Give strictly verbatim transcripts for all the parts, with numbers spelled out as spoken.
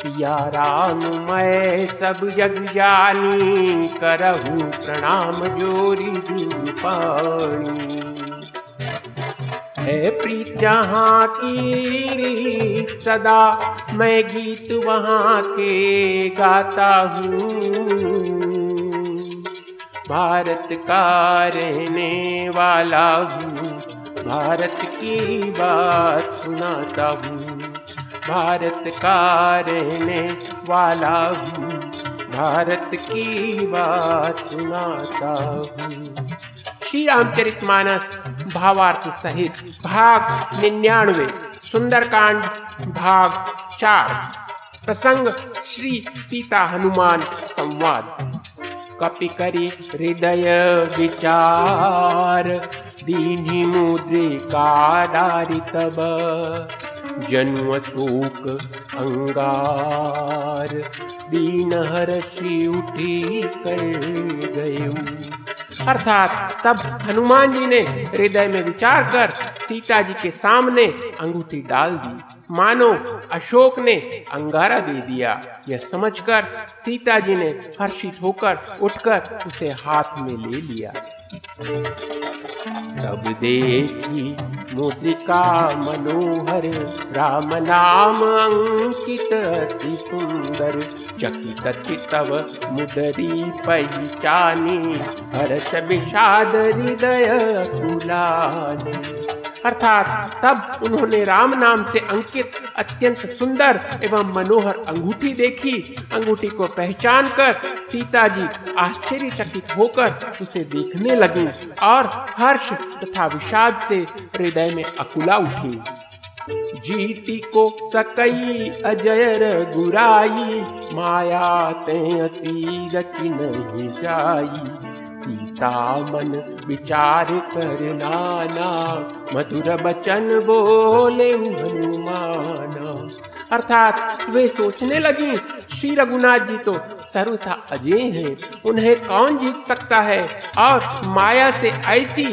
सिया राम मैं सब जग जानी, करहु प्रणाम जोरी धूपानी। है प्रीत जहाँ की सदा मैं गीत वहाँ के गाता हूँ। भारत का रहने वाला हूँ, भारत की बात सुनाता हूँ। भारत का रहने वाला हूँ, भारत की बात सुनाता हूँ। श्री रामचरितमानस भावार्थ सहित भाग निन्यानवे, सुंदरकांड भाग चार, प्रसंग श्री सीता हनुमान संवाद। कपि करि हृदय विचार, दीन्हि मुद्रिका डारि तब। जन्म शोक अंगार, दीन हर्षि उठी कर गयू। अर्थात तब हनुमान जी ने हृदय में विचार कर सीता जी के सामने अंगूठी डाल दी, मानो अशोक ने अंगारा दे दिया। यह समझकर सीता जी ने हर्षित होकर उठकर उसे हाथ में ले लिया। तब देखी मुद्रिका मनोहर, राम नाम अंकित अति सुंदर। चकित चितव मुदरी पहचानी, हर्ष विषाद हृदय तुलानी। अर्थात तब उन्होंने राम नाम से अंकित अत्यंत सुंदर एवं मनोहर अंगूठी देखी। अंगूठी को पहचान कर सीता जी आश्चर्यचकित होकर उसे देखने लगी और हर्ष तथा विषाद से हृदय में अकुला उठी। जीती को सकई अजय रघुराई, माया ते अति रति नहीं जाई। सीता मन विचार कर नाना, मधुर बचन बोले हनुमाना। अर्थात वे सोचने लगी, श्री रघुनाथ जी तो सर्वथा अजय हैं, उन्हें कौन जीत सकता है। और माया से ऐसी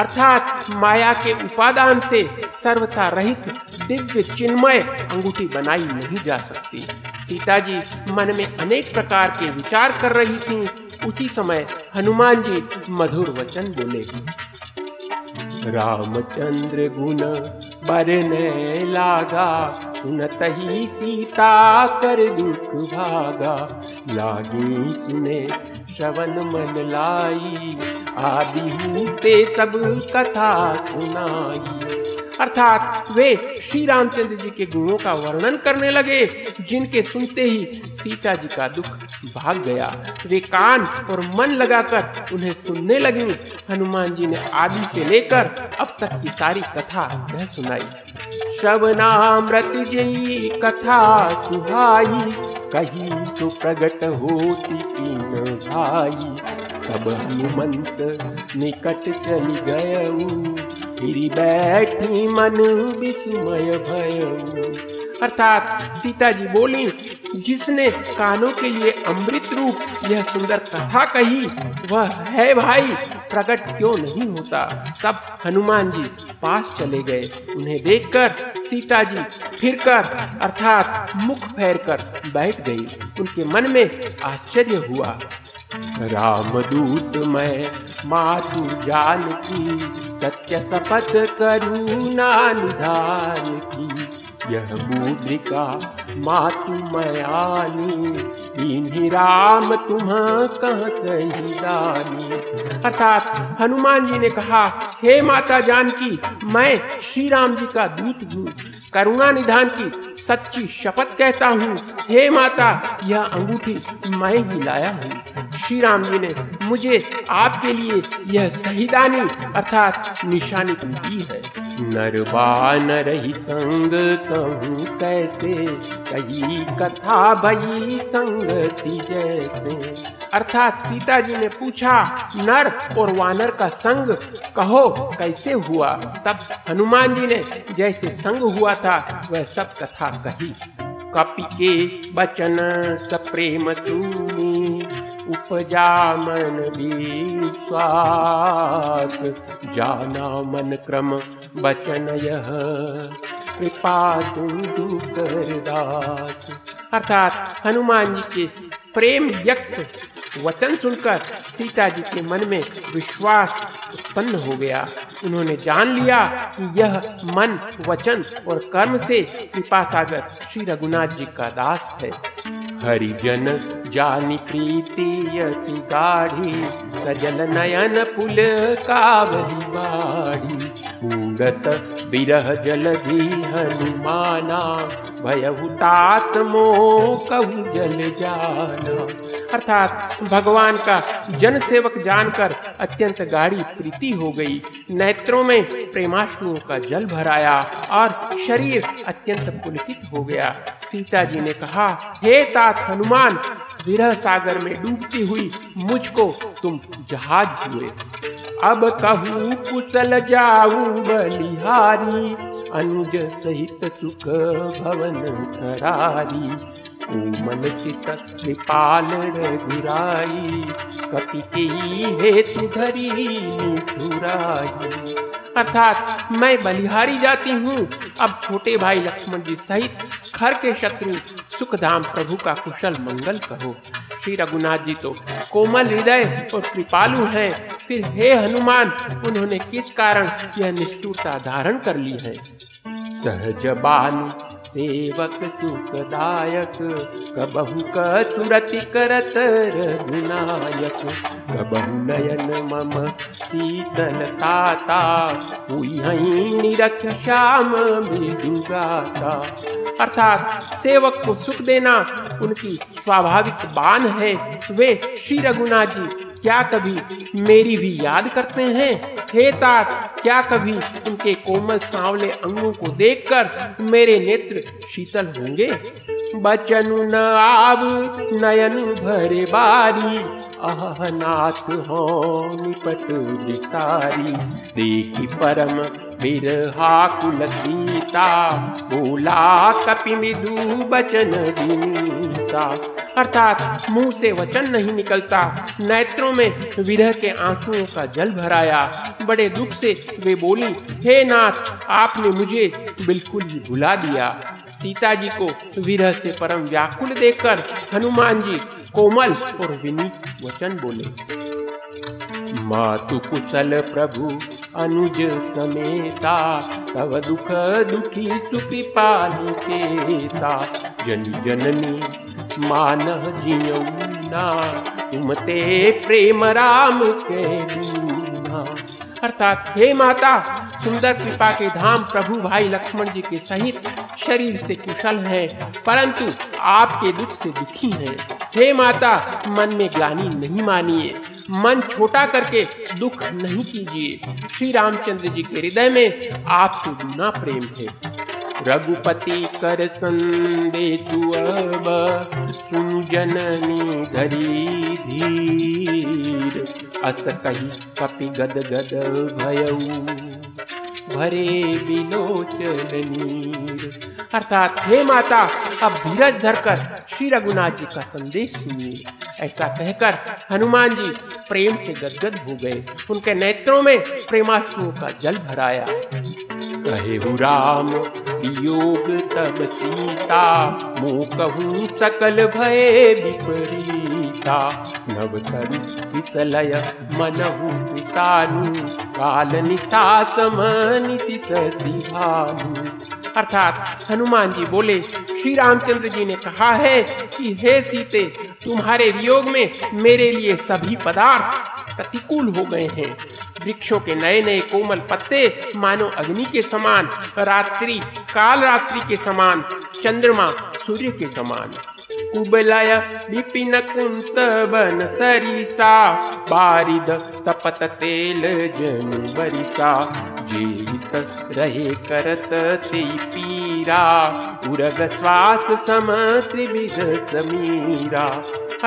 अर्थात माया के उपादान से सर्वथा रहित दिव्य चिन्मय अंगूठी बनाई नहीं जा सकती। सीता जी मन में अनेक प्रकार के विचार कर रही थीं। उसी समय हनुमान जी मधुर वचन बोले। रामचंद्र गुण बरने लागा, सुनत ही सीता कर दुख भागा। लागी सुने श्रवण मन लाई, आदि ते सब कथा सुनाई। अर्थात वे श्री रामचंद्र जी के गुणों का वर्णन करने लगे, जिनके सुनते ही सीता जी का दुख भाग गया। वे कान और मन लगाकर उन्हें सुनने लगी। हनुमान जी ने आदि से लेकर अब तक की सारी कथा कह सुनाई। श्रवणामृत जई कथा सुहाई, कही तो प्रगट होती तीन भाई। तब हनुमंत निकट चली गयऊ, फिरी बैठी मन विस्मय भयऊ। अर्थात सीता जी बोली, जिसने कानों के लिए अमृत रूप यह सुंदर कथा कही, वह है भाई, प्रकट क्यों नहीं होता। तब हनुमान जी पास चले गए। उन्हें देखकर सीता जी फिर कर अर्थात मुख फेर कर बैठ गई। उनके मन में आश्चर्य हुआ। रामदूत मैं मातु जान की, सत्य शपथ करुणा निधान की। यह मुद्रिका मातु मयानी, इन्हीं राम तुम्हां कह सही दानी। अर्थात हनुमान जी ने कहा, हे माता जानकी, मैं श्री राम जी का दूत हूँ, करुणा निधान की सच्ची शपथ कहता हूँ। हे माता, यह अंगूठी मैं ही लाया हूँ। श्री राम जी ने मुझे आपके लिए यह सही दानी अर्थात निशानी दी है। नर बानर ही संग कहूँ कैसे, कही कथा भई संगति जैसे। अर्थात सीता जी ने पूछा, नर और वानर का संग कहो कैसे हुआ। तब हनुमान जी ने जैसे संग हुआ था वह सब कथा कही। कपि के बचन सप्रेम तूनी, उपजा मन विश्वास। जाना मन क्रम बचन यह, कृपा सिंधु कर दास। अर्थात हनुमान जी के प्रेम व्यक्त वचन सुनकर सीता जी के मन में विश्वास उत्पन्न हो गया। उन्होंने जान लिया कि यह मन, वचन और कर्म से कृपा सागर श्री रघुनाथ जी का दास है। हरिजन जानी प्रीति यति गाढ़ी, सजल नयन पुल कावली बाढ़ी। पूरत बिरह जलधि हनुमाना, भयहु तात मोह कहु जल जाना। अर्थात भगवान का जन सेवक जानकर अत्यंत गाढ़ी प्रीति हो गई। नेत्रों में प्रेमाश्रुओं का जल भराया और शरीर अत्यंत पुलकित हो गया। सीता जी ने कहा, हे तात हनुमान, विरह सागर में डूबती हुई मुझको तुम जहाज हुए। अब कहूँ कुशल जाऊ बलिहारी, अनुज सहित सुख भवन करारी। मन चित कृपाल रघुराई, कपि केहि हेतु धरि निठुराई। अर्थात मैं बलिहारी जाती हूँ। अब छोटे भाई लक्ष्मण जी सहित खर के शत्रु सुखधाम प्रभु का कुशल मंगल कहो। श्री रघुनाथ जी तो कोमल हृदय और कृपालु हैं, फिर हे हनुमान, उन्होंने किस कारण यह निष्ठुरता धारण कर ली है। सहज बानी सेवक सुखदायक, कबहु कसुरति करत रघुनायक। कबहु नयन मम शीतल ताता, हुई हई निरख श्याम मृदु गाता। अर्थात सेवक को सुख देना उनकी स्वाभाविक बान है। वे श्री रघुनाथ जी क्या कभी मेरी भी याद करते हैं। हे तात, क्या कभी उनके कोमल सांवले अंगों को देखकर मेरे नेत्र शीतल होंगे। बचनु न आव नयन भरे बारी, आह नाथ हो निपट विसारी। देखी परम बिरहा कुल सीता, बोला कपि मृदु बचन विनीता। अर्थात मुंह से वचन नहीं निकलता, नेत्रों में विरह के आंसुओं का जल भराया। बड़े दुख से वे बोली, हे नाथ, आपने मुझे बिल्कुल ही भुला दिया। सीता जी को विरह से परम व्याकुल देखकर हनुमान जी कोमल और विनीत वचन बोले। मातु कुशल प्रभु अनुज समेता, तव दुख दुखी सुपिपाली तेता। जन जननी मानह जियउना, तुम ते प्रेम राम के दूना। अर्थात हे माता, सुंदर कृपा के धाम प्रभु भाई लक्ष्मण जी के सहित शरीर से कुशल है, परंतु आपके दुख से दुखी हैं। हे माता, मन में ग्लानि नहीं मानिए, मन छोटा करके दुख नहीं कीजिए। श्री रामचंद्र जी के हृदय में आपसे दूना प्रेम है। रघुपति कर संदेशु अब, सुन जननी धरी धीर। अस कहि कपि गद गद भयउ, भरे बिलोचन नीर। अर्थात हे माता, अब धीरज धरकर श्री रघुनाथ जी का संदेश सुनिए। ऐसा कहकर हनुमान जी प्रेम से गदगद हो गए। उनके नेत्रों में प्रेमाश्रुओं का जल भराया। कहेहु राम वियोग तब सीता, मोह कहूँ सकल भय विपरीता। नव तरु विसलय मनहु विषानु, काल निशा समनिति सति भानु। अर्थात हनुमान जी बोले, श्री रामचंद्र जी ने कहा है कि हे सीते, तुम्हारे वियोग में मेरे लिए सभी पदार्थ प्रतिकूल हो गए हैं। वृक्षों के नए नए कोमल पत्ते मानो अग्नि के समान, रात्रि काल रात्रि के समान, चंद्रमा सूर्य के समान। कुबलय विपिन कुंत बन सरिता, बारिद तपत तेल जनु बरिसा। जीवित करत रहे करत ते पीरा उरग स्वास सम त्रिविध समीरा।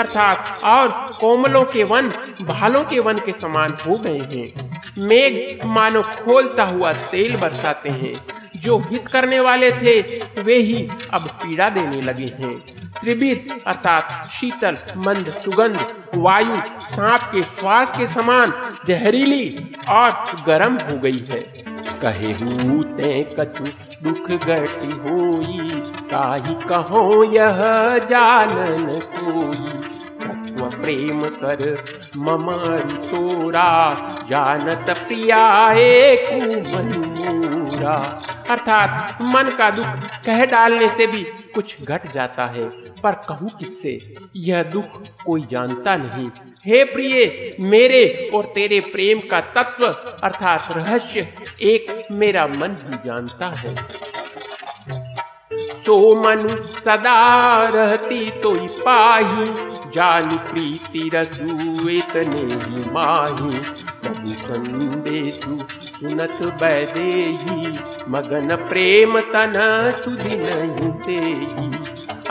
अर्थात और कोमलों के वन भालों के वन के समान हो गए हैं। मेघ मानो खोलता हुआ तेल बरसाते हैं। जो हित करने वाले थे वे ही अब पीड़ा देने लगे हैं। त्रिविध अर्थात शीतल मंद सुगंध वायु सांप के श्वास के समान जहरीली और गर्म हो गई है। कहेहू ते कछु दुख गति होई काहि कहो यह जानन कोई। तत्व प्रेम कर मम तोरा जानत प्रिया मनमोरा। अर्थात मन का दुख कह डालने से भी कुछ घट जाता है, पर कहूँ किससे यह दुख कोई जानता नहीं। हे प्रिय, मेरे और तेरे प्रेम का तत्व अर्थात रहस्य एक मेरा मन ही जानता है। सो मनु सदा रहती तो ही पाही जानी प्रीति रसू इतने ही माही। प्रभु संदेशु सुनत बैदेही मगन प्रेम तन सुधि नहीं देही।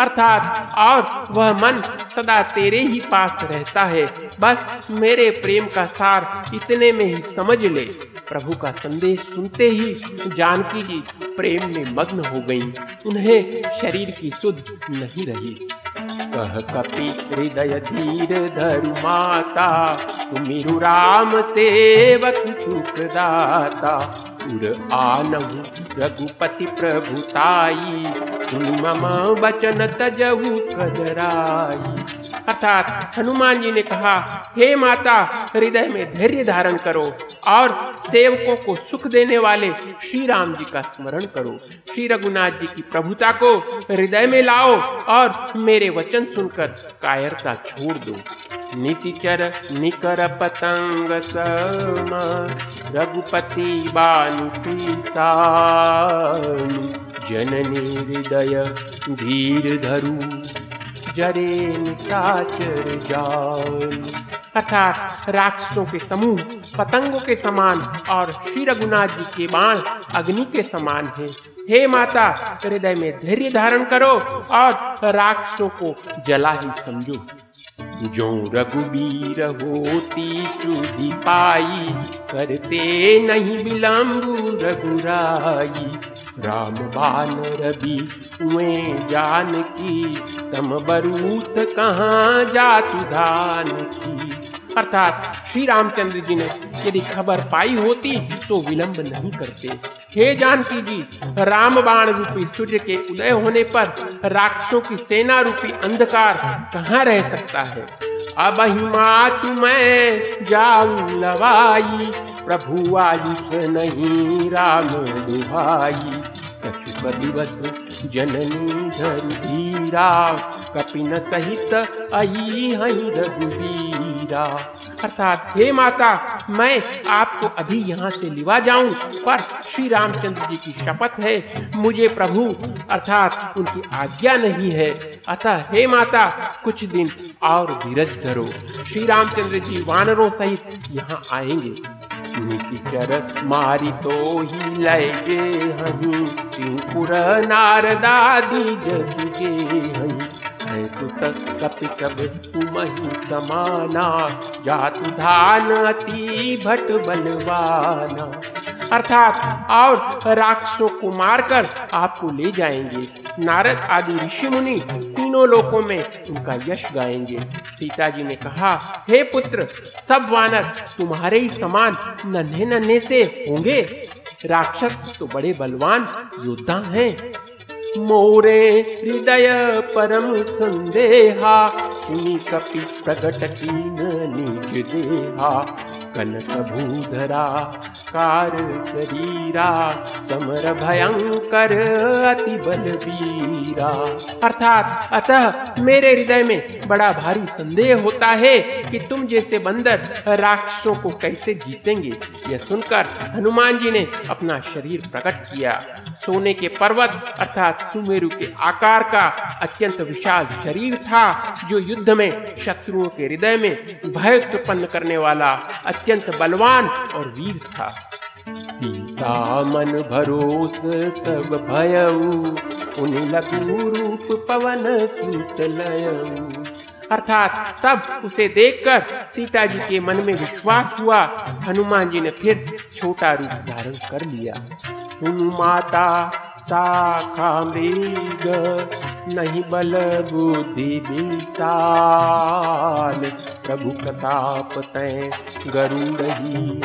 अर्थात और वह मन सदा तेरे ही पास रहता है। बस मेरे प्रेम का सार इतने में ही समझ ले। प्रभु का संदेश सुनते ही जानकी जी प्रेम में मग्न हो गईं। उन्हें शरीर की सुध नहीं रही। कह कपि हृदय धीर धरु माता तुमिरु राम सेवक सुखदाता। उर आनहु रघुपति प्रभुताई मम वचन तजहु कजराई। अर्थात हनुमान जी ने कहा, हे माता, हृदय में धैर्य धारण करो और सेवकों को सुख देने वाले श्री राम जी का स्मरण करो। श्री रघुनाथ जी की प्रभुता को हृदय में लाओ और मेरे वचन सुनकर कायरता छोड़ दो। नितिचर निकर पतंग सम रघुपति बानुकी सा। जननी हृदय धीर धरू जरे निसाचर जान। अर्थात राक्षसों के समूह पतंगों के समान और श्री रघुनाथ जी के बाण अग्नि के समान है। हे माता, हृदय में धैर्य धारण करो और राक्षसों को जला ही समझो। जो रघुबीर होती सुधि पाई करते नहीं विलम्ब रघुराई। राम बान रवि उए जान की तम बरूथ कहाँ जाति धान की। अर्थात श्री रामचंद्र जी ने यदि खबर पाई होती तो विलंब नहीं करते। हे जानकी जी, राम बाण रूपी सूर्य के उदय होने पर राक्षसों की सेना रूपी अंधकार कहाँ रह सकता है। अब मातु मैं जाऊं लवाई प्रभु आयुष नहीं राम दुहाई। कछुक दिवस जननी धन धीरा कपिन सहित आई हई रघुबीरा। अर्थात हे माता, मैं आपको अभी यहाँ से लिवा जाऊं, पर श्री रामचंद्र जी की शपथ है, मुझे प्रभु अर्थात उनकी आज्ञा नहीं है। अतः हे माता, कुछ दिन और धीरज धरो। श्री रामचंद्र जी वानरों सहित यहाँ आएंगे। नितिचर मारी तो ही लय गे हहीं त्रिपुर नारदा दीज गे हहीं। कपि सब तुमहि समाना जातु धान अति भट बलवाना। अर्थात और राक्षसों को मारकर आपको ले जाएंगे। नारद आदि ऋषि मुनि तीनों लोकों में उनका यश गाएंगे। सीता जी ने कहा, हे पुत्र, सब वानर तुम्हारे ही समान नन्हे नन्हे से होंगे। राक्षस तो बड़े बलवान योद्धा हैं। मोरे हृदय परम संदेहा सुनी कपि प्रकट कीन निज देहा। कनक भूधरा कार शरीरा समर भयंकर अति बलवीरा। अर्थात अतः मेरे हृदय में बड़ा भारी संदेह होता है कि तुम जैसे बंदर राक्षसों को कैसे जीतेंगे। यह सुनकर हनुमान जी ने अपना शरीर प्रकट किया। सोने के पर्वत अर्थात सुमेरु के आकार का अत्यंत विशाल शरीर था, जो युद्ध में शत्रुओं के हृदय में भय उत्पन्न करने वाला अत्यंत बलवान और वीर था। सीता मन भरोस तब भयऊ उन लघु रूप पवन सूत लयऊ। अर्थात तब उसे देखकर सीता जी के मन में विश्वास हुआ। हनुमान जी ने फिर छोटा रूप धारण कर लिया। माता साखा मृग नहीं बल बुद्धि विशाल प्रभु प्रताप तय गरुड़ही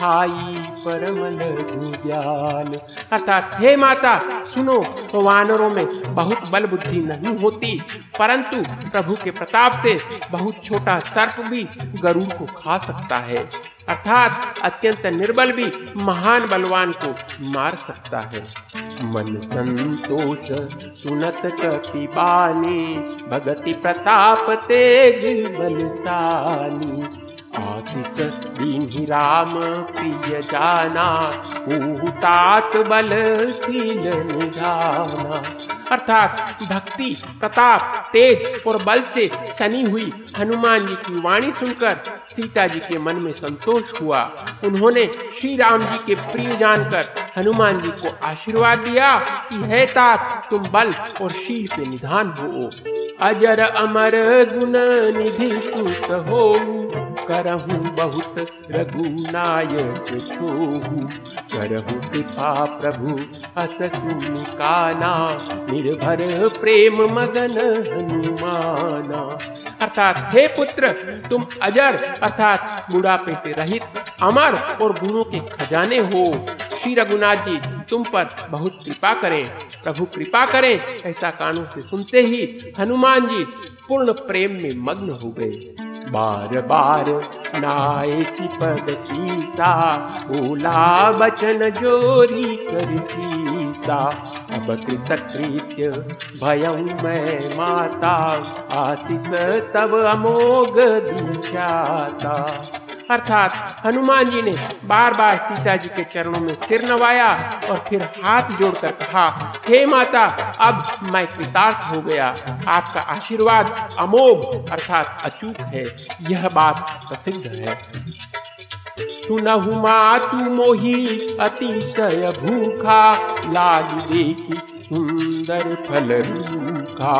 खाई परम लघु ज्ञान। अर्थात हे माता सुनो, तो वानरों में बहुत बल बुद्धि नहीं होती, परंतु प्रभु के प्रताप से बहुत छोटा सर्प भी गरुड़ को खा सकता है। अर्थात अत्यंत निर्बल भी महान बलवान को मार सकता है। मन संतोष सुनत कपि बानी भगति प्रताप तेज बलसानी आशीष दीन्हि राम प्रिय जाना ऊहु तात बलशील निधाना। अर्थात भक्ति प्रताप तेज और बल से सनी हुई हनुमान जी की वाणी सुनकर सीता जी के मन में संतोष हुआ। उन्होंने श्री राम जी के प्रिय जानकर हनुमान जी को आशीर्वाद दिया कि हे तात तुम बल और शील पे निधान हो। अजर अमर गुण निधि सुत हो करहूं बहुत रघुनायक छोहू करहूं कृपा प्रभु अस सुनि काना निर्भर प्रेम मगन हनुमाना। अर्थात हे पुत्र तुम अजर अर्थात बुढ़ापे से रहित अमर और गुणों के खजाने हो। श्री रघुनाथ जी तुम पर बहुत कृपा करें, प्रभु कृपा करें। ऐसा कानों से सुनते ही हनुमान जी पूर्ण प्रेम में मग्न हो गए। बार बार नायकी पद सीता ओला बचन जोरी कर सीता अब कृत कृत्य भयं मैं माता आशीष तब अमोघ दीचाता। अर्थात हनुमान जी ने बार बार सीता जी के चरणों में सिर नवाया और फिर हाथ जोड़कर कहा, हे माता अब मैं कृतार्थ हो गया, आपका आशीर्वाद अमोघ अर्थात अचूक है, यह बात प्रसिद्ध है। सुनहु मातु मोहि अतिशय भूखा लागी देखी सुंदर फल रूखा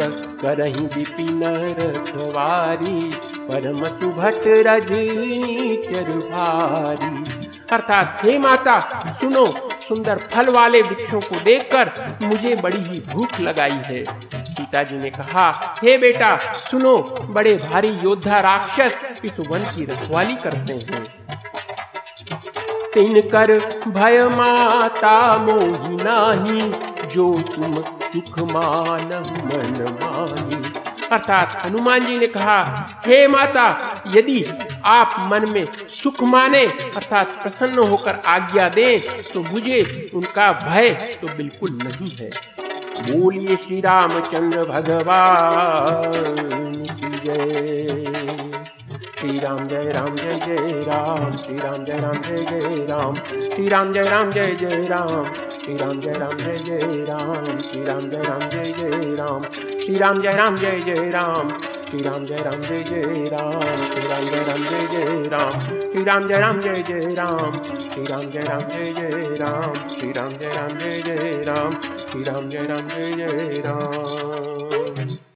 करहि विपिन रखवारी परम सुभट रजनी चर भारी। अर्थात हे माता सुनो, सुंदर फल वाले वृक्षों को देखकर मुझे बड़ी ही भूख लगाई है। सीता जी ने कहा, हे बेटा सुनो, बड़े भारी योद्धा राक्षस इस वन की रखवाली करते हैं। तिनकर भय माता मोहि नाही जो तुम सुख मानव मन मानी। अर्थात हनुमान जी ने कहा, हे माता यदि आप मन में सुख माने अर्थात प्रसन्न होकर आज्ञा दें तो मुझे उनका भय तो बिल्कुल नहीं है। बोलिए श्री रामचंद्र भगवान की जय। श्री राम जय राम जय जय राम श्री राम जय राम जय जय राम श्री राम जय राम जय जय राम श्री राम जय राम जय जय राम श्री राम जय राम जय जय राम श्री राम जय राम जय जय राम श्री राम जय राम जय जय राम श्री राम जय राम जय जय राम श्री राम जय राम जय जय राम श्री राम जय राम जय जय राम श्री राम जय राम जय जय राम श्री राम जय राम जय जय राम।